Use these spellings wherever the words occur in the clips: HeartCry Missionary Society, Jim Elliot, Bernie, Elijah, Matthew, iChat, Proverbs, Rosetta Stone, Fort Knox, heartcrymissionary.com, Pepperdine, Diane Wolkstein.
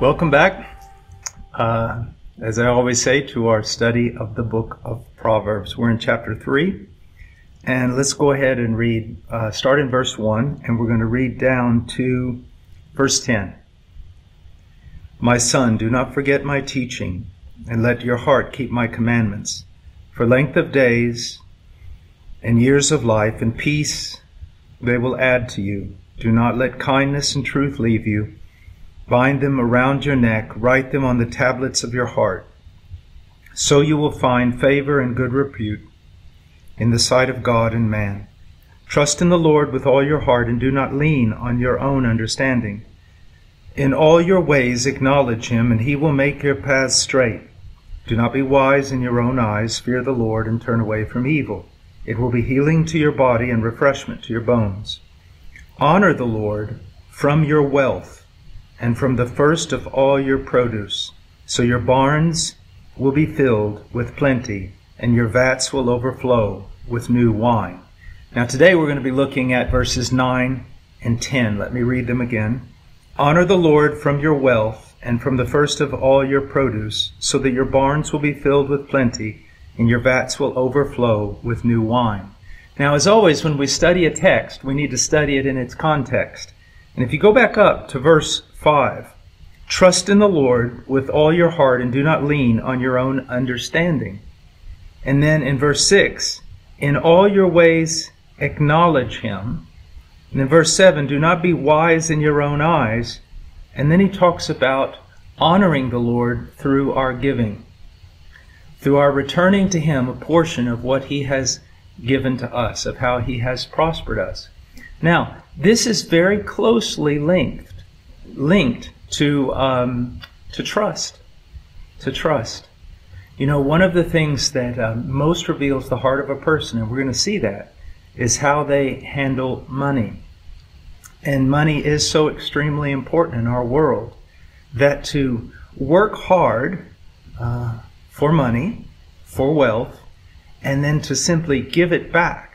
Welcome back, as I always say, to our study of the book of Proverbs. We're in chapter 3, and let's go ahead and read, start in verse 1, and we're going to read down to verse 10. My son, do not forget my teaching, and let your heart keep my commandments. For length of days and years of life and peace they will add to you. Do not let kindness and truth leave you. Bind them around your neck, write them on the tablets of your heart. So you will find favor and good repute in the sight of God and man. Trust in the Lord with all your heart and do not lean on your own understanding. In all your ways acknowledge him, and he will make your paths straight. Do not be wise in your own eyes. Fear the Lord and turn away from evil. It will be healing to your body and refreshment to your bones. Honor the Lord from your wealth and from the first of all your produce, so your barns will be filled with plenty, and your vats will overflow with new wine. Now today we're going to be looking at verses 9 and 10. Let me read them again. Honor the Lord from your wealth, and from the first of all your produce, so that your barns will be filled with plenty, and your vats will overflow with new wine. Now as always, when we study a text, we need to study it in its context. And if you go back up to verse 5, trust in the Lord with all your heart and do not lean on your own understanding. And then in verse 6, in all your ways acknowledge him. And in verse 7, do not be wise in your own eyes. And then he talks about honoring the Lord through our giving, through our returning to him a portion of what he has given to us, of how he has prospered us. Now, this is very closely linked to trust. You know, one of the things that most reveals the heart of a person, and we're going to see that, is how they handle money. And money is so extremely important in our world that to work hard for money, for wealth, and then to simply give it back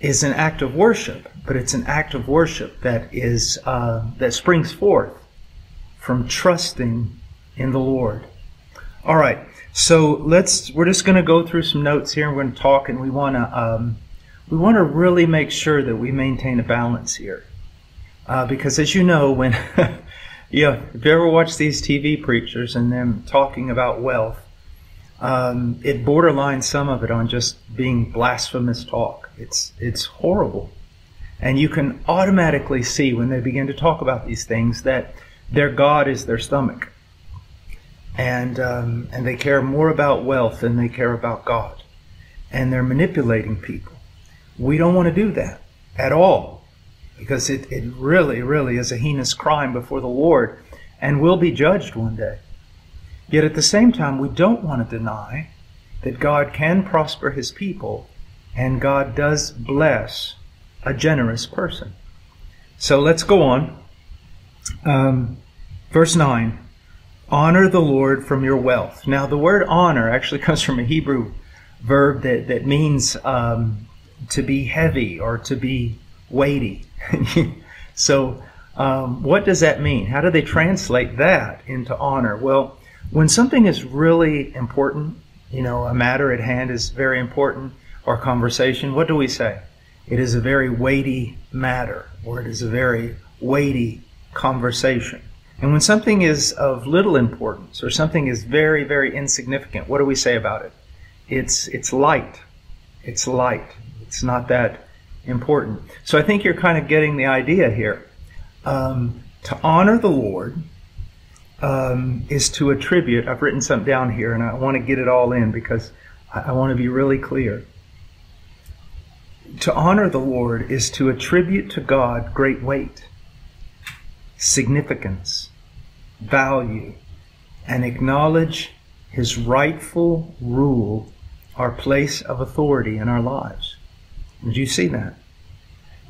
is an act of worship, but it's an act of worship that is that springs forth from trusting in the Lord. All right, so we're just going to go through some notes here. We're going to talk, and we want to really make sure that we maintain a balance here, because as you know, when if you ever watch these TV preachers and them talking about wealth, it borderlines some of it on just being blasphemous talk. It's horrible. And you can automatically see when they begin to talk about these things that their God is their stomach. And they care more about wealth than they care about God. And they're manipulating people. We don't want to do that at all, because it really, really is a heinous crime before the Lord and will be judged one day. Yet at the same time, we don't want to deny that God can prosper his people and God does bless a generous person. So let's go on. Verse 9, honor the Lord from your wealth. Now the word honor actually comes from a Hebrew verb that means to be heavy or to be weighty. So what does that mean? How do they translate that into honor? Well, when something is really important, you know, a matter at hand is very important, or conversation, what do we say? It is a very weighty matter, or it is a very weighty conversation. And when something is of little importance, or something is very, very insignificant, what do we say about it? It's light. It's not that important. So I think you're kind of getting the idea here. To honor the Lord is to attribute. I've written something down here, and I want to get it all in because I want to be really clear. To honor the Lord is to attribute to God great weight, significance, value and acknowledge His rightful rule, our place of authority in our lives. Did you see that?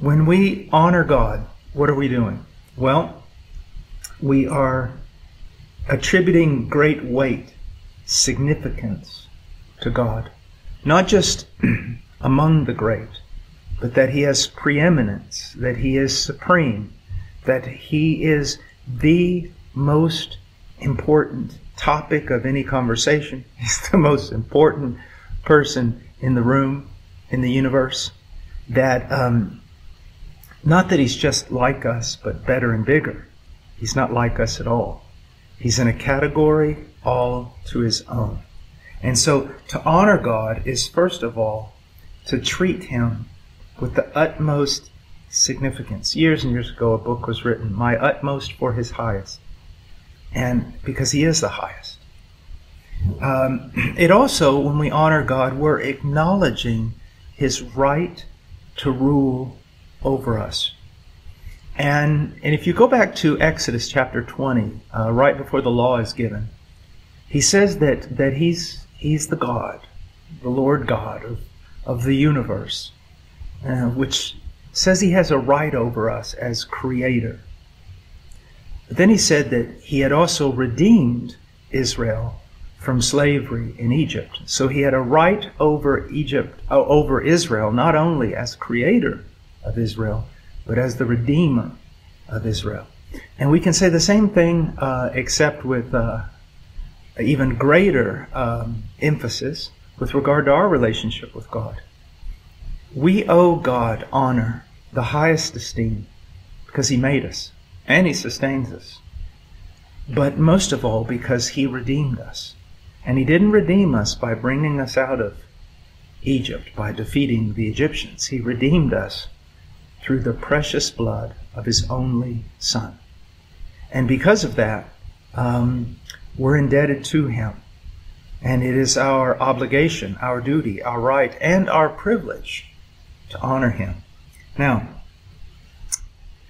When we honor God, what are we doing? Well, we are attributing great weight, significance to God. Not just among the great, but that He has preeminence, that He is supreme, that He is the most important topic of any conversation. He's the most important person in the room, in the universe. That not that He's just like us, but better and bigger. He's not like us at all. He's in a category all to His own. And so to honor God is, first of all, to treat Him with the utmost significance. Years and years ago, a book was written, My Utmost for His Highest. And because He is the highest. It also, when we honor God, we're acknowledging His right to rule over us. And if you go back to Exodus chapter 20, right before the law is given, He says that He's the God, the Lord God of the universe, which says He has a right over us as creator. But then He said that He had also redeemed Israel from slavery in Egypt. So He had a right over Egypt, over Israel, not only as creator of Israel, but as the redeemer of Israel. And we can say the same thing, except with even greater emphasis with regard to our relationship with God. We owe God honor, the highest esteem, because He made us and He sustains us. But most of all, because He redeemed us. And He didn't redeem us by bringing us out of Egypt, by defeating the Egyptians. He redeemed us through the precious blood of His only Son. And because of that, we're indebted to Him. And it is our obligation, our duty, our right, and our privilege to honor Him. Now,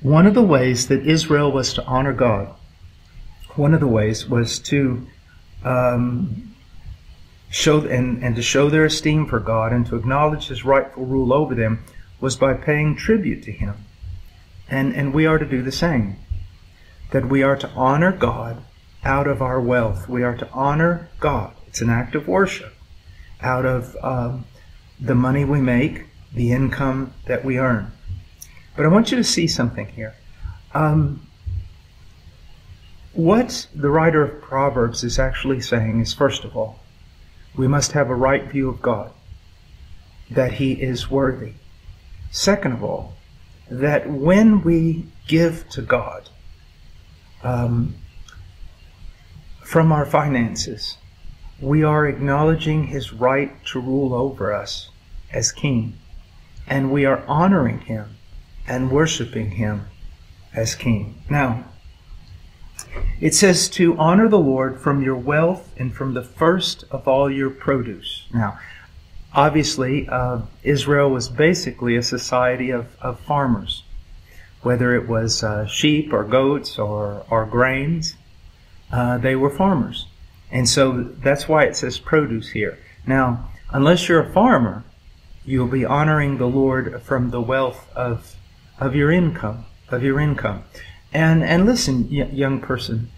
one of the ways that Israel was to honor God, one of the ways was to show and to show their esteem for God and to acknowledge His rightful rule over them was by paying tribute to Him. And we are to do the same. That we are to honor God out of our wealth. We are to honor God. It's an act of worship. Out of the money we make, the income that we earn. But I want you to see something here. What the writer of Proverbs is actually saying is, first of all, we must have a right view of God, that He is worthy. Second of all, that when we give to God from our finances, we are acknowledging His right to rule over us as King, and we are honoring Him and worshiping Him as King. Now, it says to honor the Lord from your wealth and from the first of all your produce. Now, obviously, Israel was basically a society of farmers, whether it was sheep or goats or grains, they were farmers. And so that's why it says produce here. Now, unless you're a farmer, you'll be honoring the Lord from the wealth of your income, And listen, young person,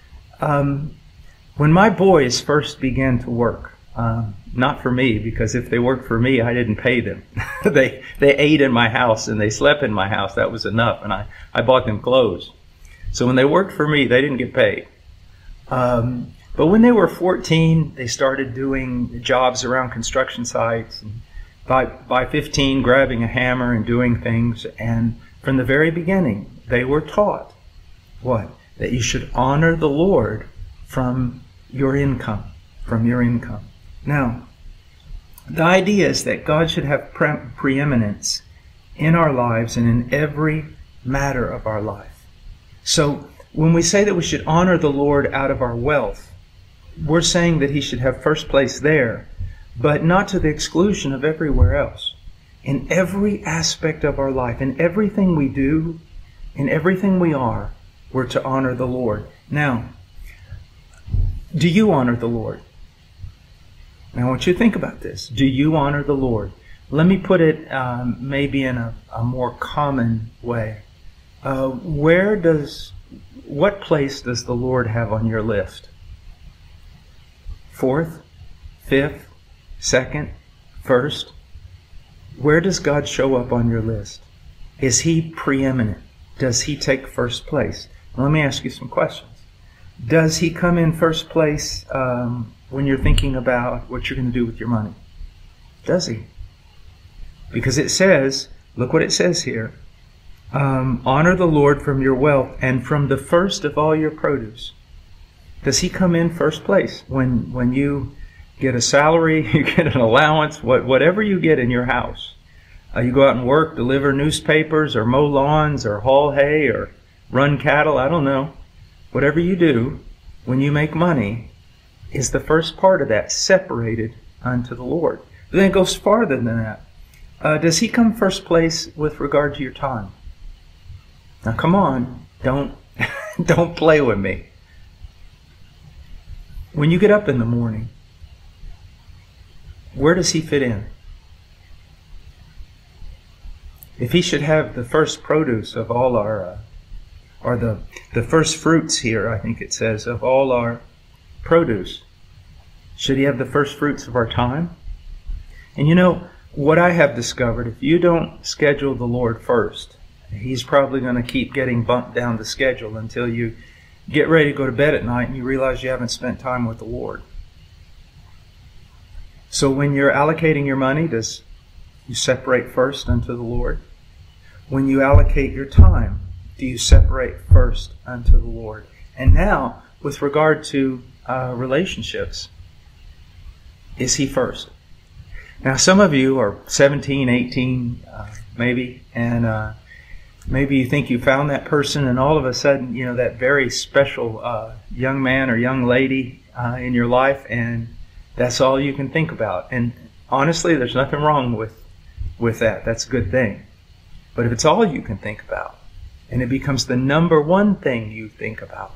when my boys first began to work, not for me, because if they worked for me, I didn't pay them. They ate in my house and they slept in my house. That was enough. And I bought them clothes. So when they worked for me, they didn't get paid. But when they were 14, they started doing jobs around construction sites. And by 15, grabbing a hammer and doing things. And from the very beginning, they were taught what? That you should honor the Lord from your income, Now, the idea is that God should have preeminence in our lives and in every matter of our life. So when we say that we should honor the Lord out of our wealth, we're saying that He should have first place there, but not to the exclusion of everywhere else. In every aspect of our life, in everything we do, in everything we are, we're to honor the Lord. Now, Do you honor the Lord? And I want you to think about this. Do you honor the Lord? Let me put it maybe in a more common way. What place does the Lord have on your list? 4th, 5th, 2nd, 1st? Where does God show up on your list? Is He preeminent? Does He take first place? Now, let me ask you some questions. Does He come in first place when you're thinking about what you're going to do with your money? Does He? Because it says, look what it says here, honor the Lord from your wealth and from the first of all your produce. Does He come in first place when you get a salary, you get an allowance, whatever you get in your house? You go out and work, deliver newspapers, or mow lawns, or haul hay, or run cattle, I don't know. Whatever you do, when you make money, is the first part of that separated unto the Lord. But then it goes farther than that. Does He come first place with regard to your time? Now come on, don't play with me. When you get up in the morning, where does He fit in? If He should have the first produce of all our, or the first fruits here, I think it says, of all our produce, should He have the first fruits of our time? And you know, what I have discovered, if you don't schedule the Lord first, He's probably going to keep getting bumped down the schedule until you get ready to go to bed at night and you realize you haven't spent time with the Lord. So when you're allocating your money, does you separate first unto the Lord? When you allocate your time, do you separate first unto the Lord? And now, with regard to relationships, is He first? Now, some of you are 17, 18, maybe, and maybe you think you found that person, and all of a sudden, you know, that very special young man or young lady in your life, and that's all you can think about. And honestly, there's nothing wrong with that. That's a good thing. But if it's all you can think about, and it becomes the number one thing you think about,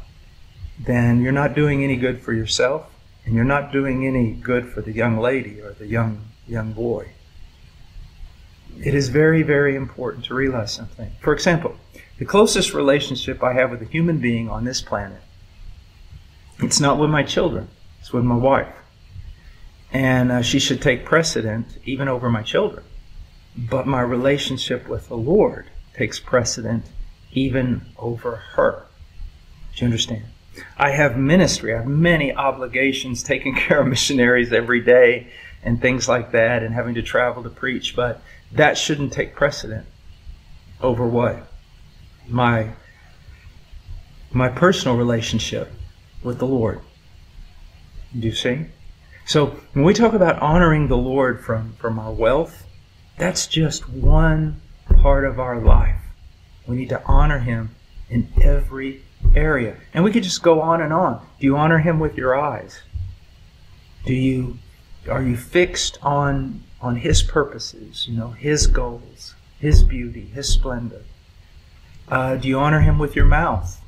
then you're not doing any good for yourself, and you're not doing any good for the young lady or the young boy. It is very, very important to realize something. For example, the closest relationship I have with a human being on this planet, it's not with my children, it's with my wife. And she should take precedent even over my children. But my relationship with the Lord takes precedent even over her. Do you understand? I have ministry. I have many obligations, taking care of missionaries every day and things like that, and having to travel to preach. But that shouldn't take precedent over what? My personal relationship with the Lord. Do you see? So when we talk about honoring the Lord from our wealth, that's just one part of our life. We need to honor Him in every area. And we could just go on and on. Do you honor Him with your eyes? Are you fixed on His purposes, you know, His goals, His beauty, His splendor? Do you honor Him with your mouth?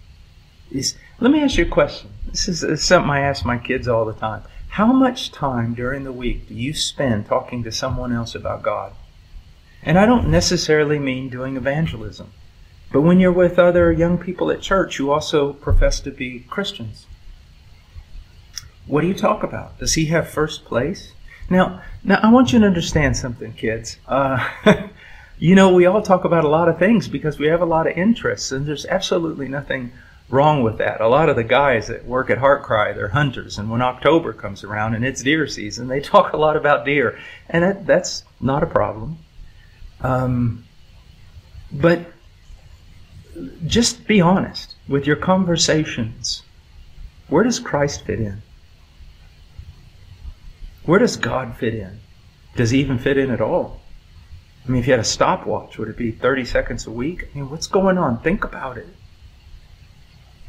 Let me ask you a question. This is something I ask my kids all the time. How much time during the week do you spend talking to someone else about God? And I don't necessarily mean doing evangelism. But when you're with other young people at church who also profess to be Christians, what do you talk about? Does He have first place? Now I want you to understand something, kids. You know, we all talk about a lot of things because we have a lot of interests, and there's absolutely nothing wrong with that. A lot of the guys that work at HeartCry, they're hunters, and when October comes around and it's deer season, they talk a lot about deer, and that's not a problem. But just be honest with your conversations. Where does Christ fit in? Where does God fit in? Does He even fit in at all? I mean, if you had a stopwatch, would it be 30 seconds a week? I mean, what's going on? Think about it.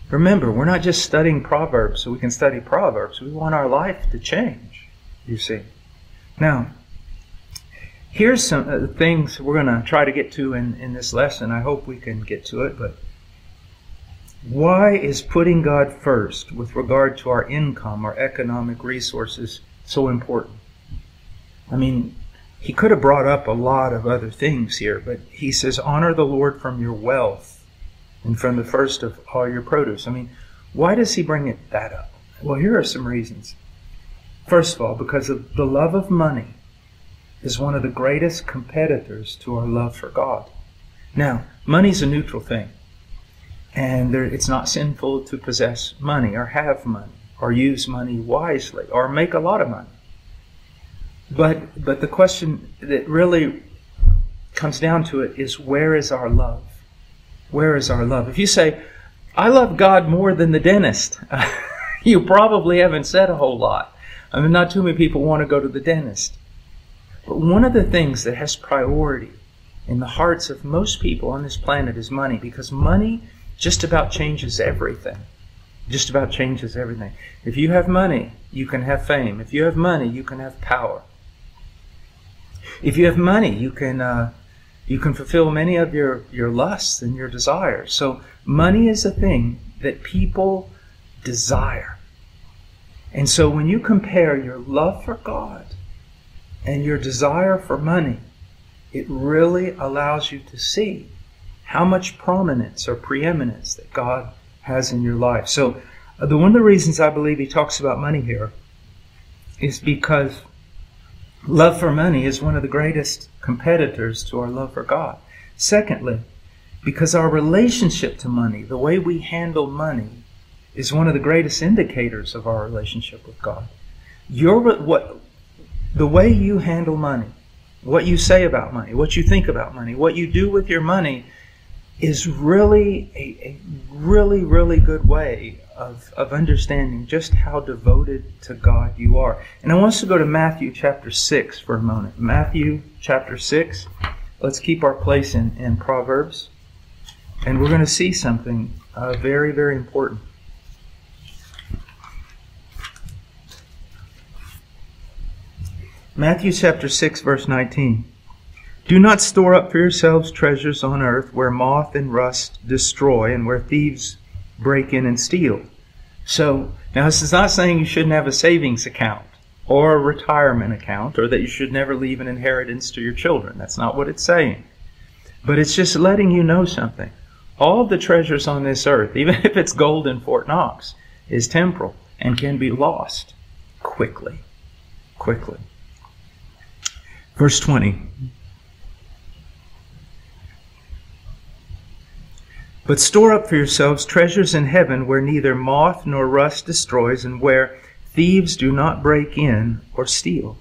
Remember, we're not just studying Proverbs so we can study Proverbs. We want our life to change, you see. Now, here's some things we're going to try to get to in this lesson. I hope we can get to it. But Why is putting God first with regard to our income, our economic resources, so important? I mean, he could have brought up a lot of other things here, but he says, honor the Lord from your wealth and from the first of all your produce. I mean, why does he bring that up? Well, here are some reasons. First of all, because of the love of money is one of the greatest competitors to our love for God. Now, money's a neutral thing, and it's not sinful to possess money or have money or use money wisely or make a lot of money. But the question that really comes down to it is, where is our love? Where is our love? If you say, I love God more than the dentist, you probably haven't said a whole lot. I mean, not too many people want to go to the dentist. But one of the things that has priority in the hearts of most people on this planet is money, because money just about changes everything. Just about changes everything. If you have money, you can have fame. If you have money, you can have power. If you have money, you can fulfill many of your lusts and your desires. So money is a thing that people desire. And so when you compare your love for God and your desire for money, it really allows you to see how much prominence or preeminence that God has in your life. So one of the reasons I believe he talks about money here is because love for money is one of the greatest competitors to our love for God. Secondly, because our relationship to money, the way we handle money, is one of the greatest indicators of our relationship with God. The way you handle money, what you say about money, what you think about money, what you do with your money is really a really, really good way of understanding just how devoted to God you are. And I want us to go to Matthew chapter 6 for a moment. Matthew chapter 6. Let's keep our place in Proverbs. And we're going to see something very, very important. Matthew chapter 6, verse 19. Do not store up for yourselves treasures on earth, where moth and rust destroy and where thieves break in and steal. So, now this is not saying you shouldn't have a savings account or a retirement account, or that you should never leave an inheritance to your children. That's not what it's saying. But it's just letting you know something. All the treasures on this earth, even if it's gold in Fort Knox, is temporal and can be lost quickly. Quickly. Verse 20. But store up for yourselves treasures in heaven, where neither moth nor rust destroys and where thieves do not break in or steal.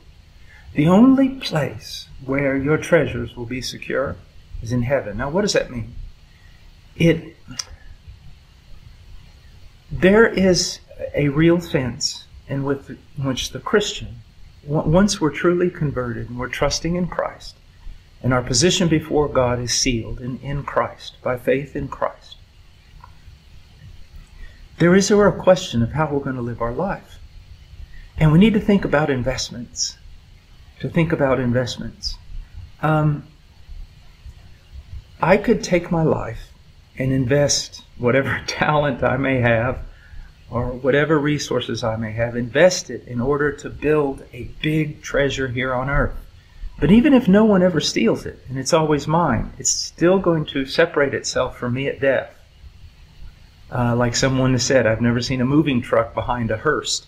The only place where your treasures will be secure is in heaven. Now, what does that mean? There is a real fence in which the Christian, once we're truly converted and we're trusting in Christ, and our position before God is sealed in Christ, by faith in Christ, there is a real question of how we're going to live our life. And we need to think about investments. To think about investments. I could take my life and invest whatever talent I may have, or whatever resources I may have, invested in order to build a big treasure here on earth. But even if no one ever steals it, and it's always mine, it's still going to separate itself from me at death. Like someone has said, I've never seen a moving truck behind a hearse.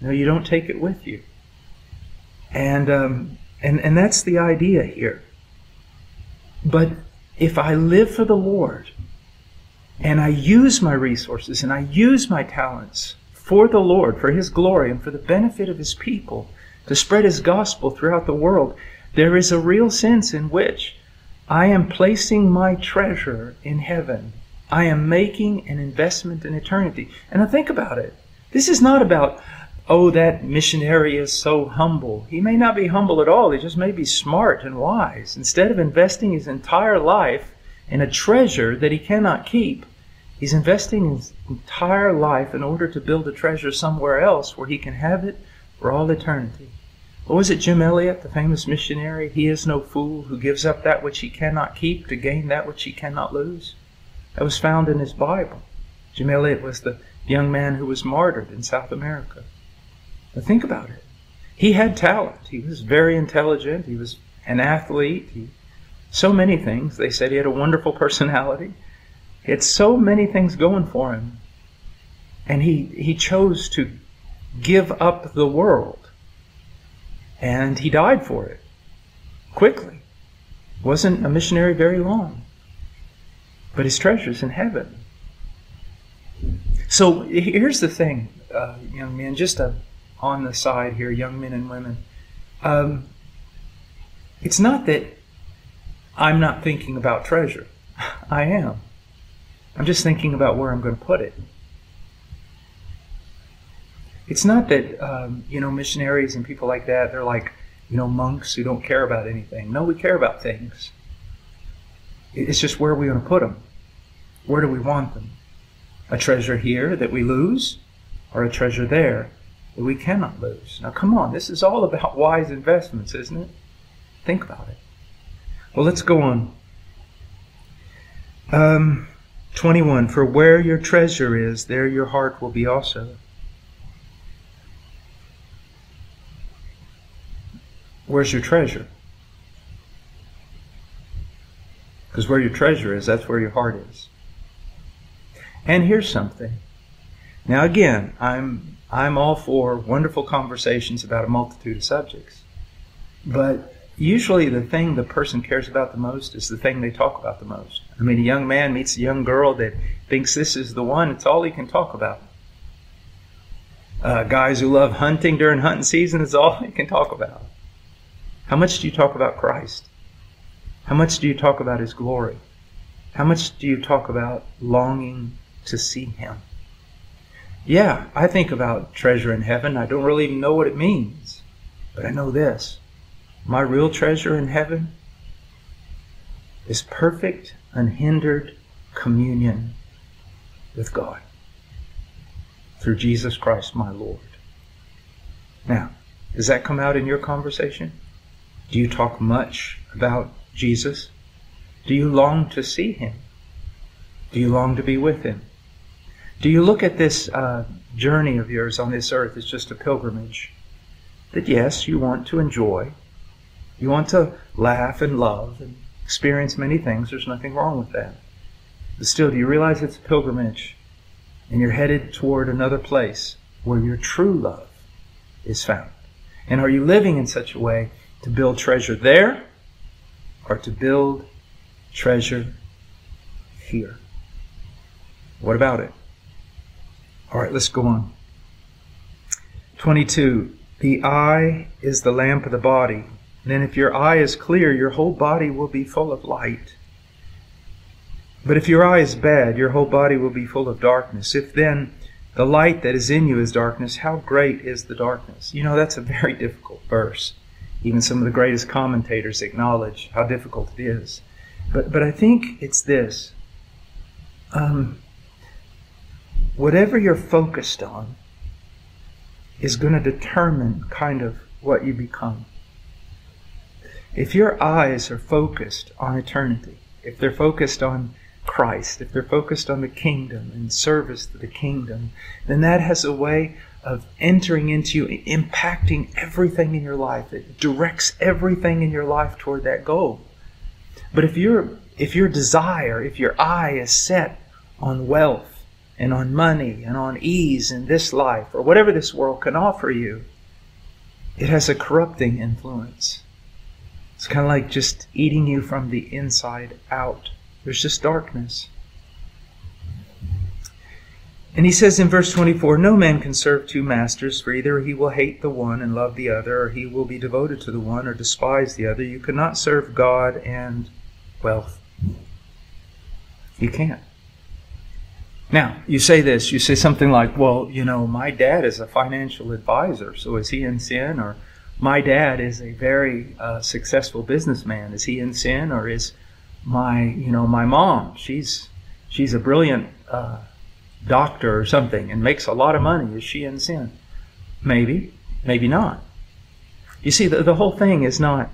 No, you don't take it with you. And that's the idea here. But if I live for the Lord, and I use my resources and I use my talents for the Lord, for His glory and for the benefit of His people, to spread His gospel throughout the world, there is a real sense in which I am placing my treasure in heaven. I am making an investment in eternity. And I think about it. This is not about, oh, that missionary is so humble. He may not be humble at all. He just may be smart and wise. Instead of investing his entire life in a treasure that he cannot keep, he's investing his entire life in order to build a treasure somewhere else where he can have it for all eternity. What was it, Jim Elliot, the famous missionary? He is no fool who gives up that which he cannot keep to gain that which he cannot lose. That was found in his Bible. Jim Elliot was the young man who was martyred in South America. But think about it. He had talent. He was very intelligent. He was an athlete. So many things. They said he had a wonderful personality. He had so many things going for him. And he chose to give up the world. And he died for it. Quickly. Wasn't a missionary very long. But his treasure's in heaven. So here's the thing, young men, just on the side here, young men and women. It's not that I'm not thinking about treasure. I am. I'm just thinking about where I'm going to put it. It's not that, missionaries and people like that, they're like, monks who don't care about anything. No, we care about things. It's just where are we going to put them? Where do we want them? A treasure here that we lose, or a treasure there that we cannot lose? Now come on, this is all about wise investments, isn't it? Think about it. Well, let's go on. 21, for where your treasure is, there your heart will be also. Where's your treasure? Because where your treasure is, that's where your heart is. And here's something. Now again, I'm all for wonderful conversations about a multitude of subjects. But usually the thing the person cares about the most is the thing they talk about the most. I mean, a young man meets a young girl that thinks this is the one. It's all he can talk about. Guys who love hunting during hunting season is all they can talk about. How much do you talk about Christ? How much do you talk about His glory? How much do you talk about longing to see Him? Yeah, I think about treasure in heaven. I don't really even know what it means. But I know this. My real treasure in heaven is perfect, unhindered communion with God through Jesus Christ, my Lord. Now, does that come out in your conversation? Do you talk much about Jesus? Do you long to see Him? Do you long to be with Him? Do you look at this journey of yours on this earth as just a pilgrimage that, yes, you want to enjoy? You want to laugh and love and experience many things. There's nothing wrong with that. But still, do you realize it's a pilgrimage and you're headed toward another place where your true love is found? And are you living in such a way to build treasure there, or to build treasure here? What about it? All right, let's go on. 22, the eye is the lamp of the body. And then if your eye is clear, your whole body will be full of light. But if your eye is bad, your whole body will be full of darkness. If then the light that is in you is darkness, how great is the darkness? You know, that's a very difficult verse. Even some of the greatest commentators acknowledge how difficult it is. But I think it's this. Whatever you're focused on is going to determine kind of what you become. If your eyes are focused on eternity, if they're focused on Christ, if they're focused on the kingdom and service to the kingdom, then that has a way of entering into you, impacting everything in your life. It directs everything in your life toward that goal. But if your eye is set on wealth and on money and on ease in this life or whatever this world can offer you, it has a corrupting influence. It's kind of like just eating you from the inside out. There's just darkness. And he says in verse 24, no man can serve two masters, for either he will hate the one and love the other, or he will be devoted to the one or despise the other. You cannot serve God and wealth. You can't. Now, you say this, you say something like, well, my dad is a financial advisor, so is he in sin? Or my dad is a very successful businessman, is he in sin? Or is my mom, she's a brilliant doctor or something and makes a lot of money, is she in sin? Maybe, maybe not. You see, the whole thing is not,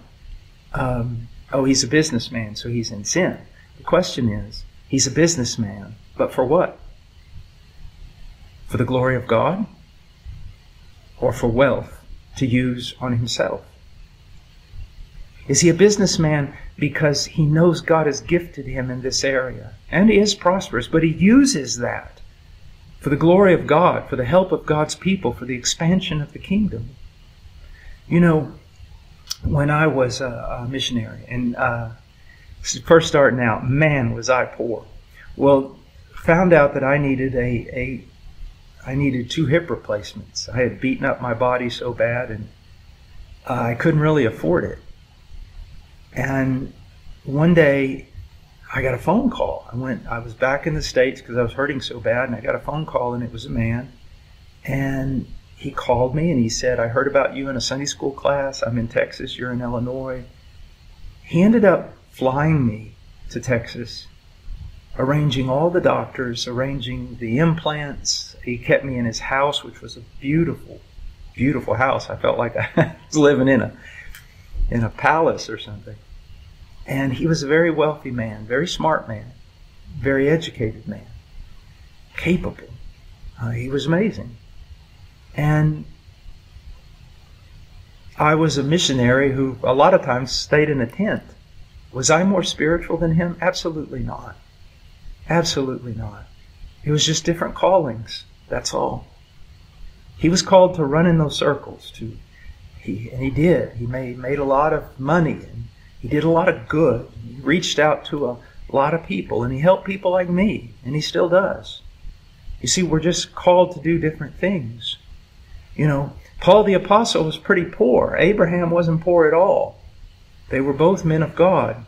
he's a businessman, so he's in sin. The question is, he's a businessman, but for what? for the glory of God or for wealth to use on himself? Is he a businessman because he knows God has gifted him in this area and is prosperous, but he uses that for the glory of God, for the help of God's people, for the expansion of the kingdom? You know, when I was a missionary and first starting out, man, was I poor. Well, found out that I needed I needed two hip replacements. I had beaten up my body so bad, and I couldn't really afford it. And one day, I got a phone call. I was back in the States because I was hurting so bad, and I got a phone call, and it was a man. And he called me, and he said, "I heard about you in a Sunday school class. I'm in Texas. You're in Illinois." He ended up flying me to Texas, arranging all the doctors, arranging the implants. He kept me in his house, which was a beautiful, beautiful house. I felt like I was living in a palace or something. And he was a very wealthy man, very smart man, very educated man, capable. He was amazing. And I was a missionary who a lot of times stayed in a tent. Was I more spiritual than him? Absolutely not. Absolutely not. It was just different callings. That's all. He was called to run in those circles. And he did. He made a lot of money, and he did a lot of good. He reached out to a lot of people, and he helped people like me, and he still does. You see, we're just called to do different things. You know, Paul the Apostle was pretty poor. Abraham wasn't poor at all. They were both men of God,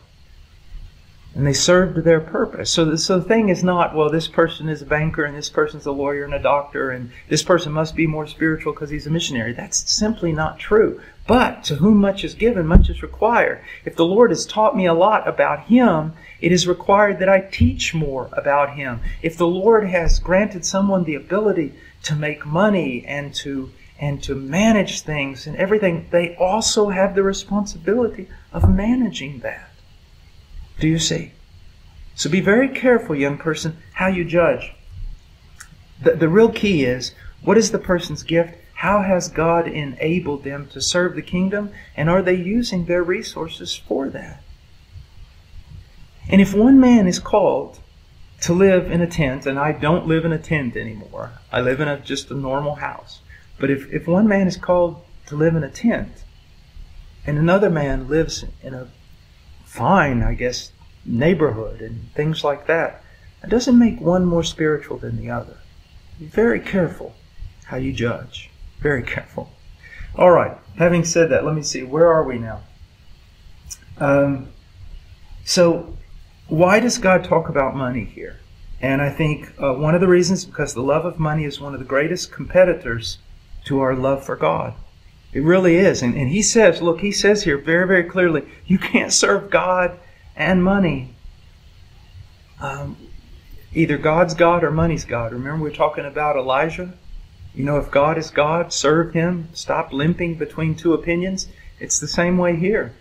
and they served their purpose. So the thing is not, well, this person is a banker, and this person's a lawyer and a doctor, and this person must be more spiritual because he's a missionary. That's simply not true. But to whom much is given, much is required. If the Lord has taught me a lot about him, it is required that I teach more about him. If the Lord has granted someone the ability to make money and to manage things and everything, they also have the responsibility of managing that. Do you see? So be very careful, young person, how you judge. The real key is, what is the person's gift? How has God enabled them to serve the kingdom? And are they using their resources for that? And if one man is called to live in a tent, and I don't live in a tent anymore, I live in just a normal house. But if one man is called to live in a tent, and another man lives in a fine, I guess, neighborhood and things like that, it doesn't make one more spiritual than the other. Be very careful how you judge. Very careful. All right. Having said that, let me see. Where are we now? So why does God talk about money here? And I think one of the reasons is because the love of money is one of the greatest competitors to our love for God. It really is. And he says, look, he says here very, very clearly, you can't serve God and money. Either God's God or money's God. Remember, we're talking about Elijah. You know, if God is God, serve him. Stop limping between two opinions. It's the same way here.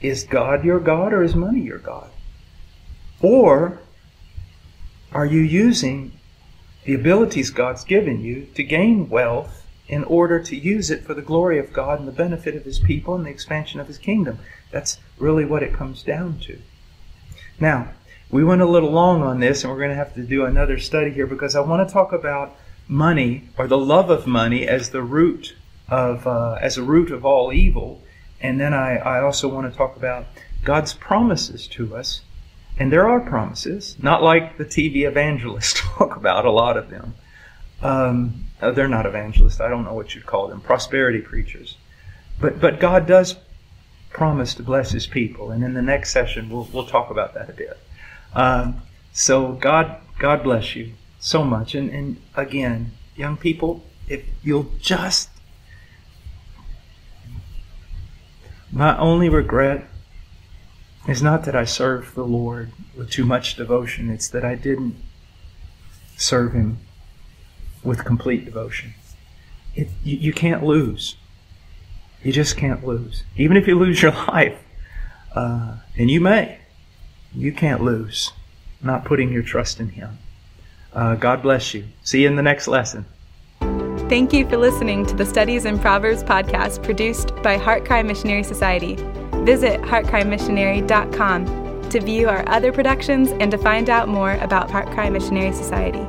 Is God your God or is money your God? Or are you using the abilities God's given you to gain wealth in order to use it for the glory of God and the benefit of his people and the expansion of his kingdom? That's really what it comes down to. Now, we went a little long on this, and we're going to have to do another study here, because I want to talk about money, or the love of money, as the root of as a root of all evil. And then I also want to talk about God's promises to us. And there are promises, not like the TV evangelists talk about, a lot of them. They're not evangelists. I don't know what you'd call them. Prosperity preachers. But God does promise to bless his people. And in the next session, we'll talk about that a bit. So God bless you so much. And again, young people, if you'll just... My only regret is not that I served the Lord with too much devotion. It's that I didn't serve him with complete devotion. You can't lose. You just can't lose. Even if you lose your life, and you may, you can't lose not putting your trust in him. God bless you. See you in the next lesson. Thank you for listening to the Studies in Proverbs podcast produced by HeartCry Missionary Society. Visit heartcrymissionary.com to view our other productions and to find out more about HeartCry Missionary Society.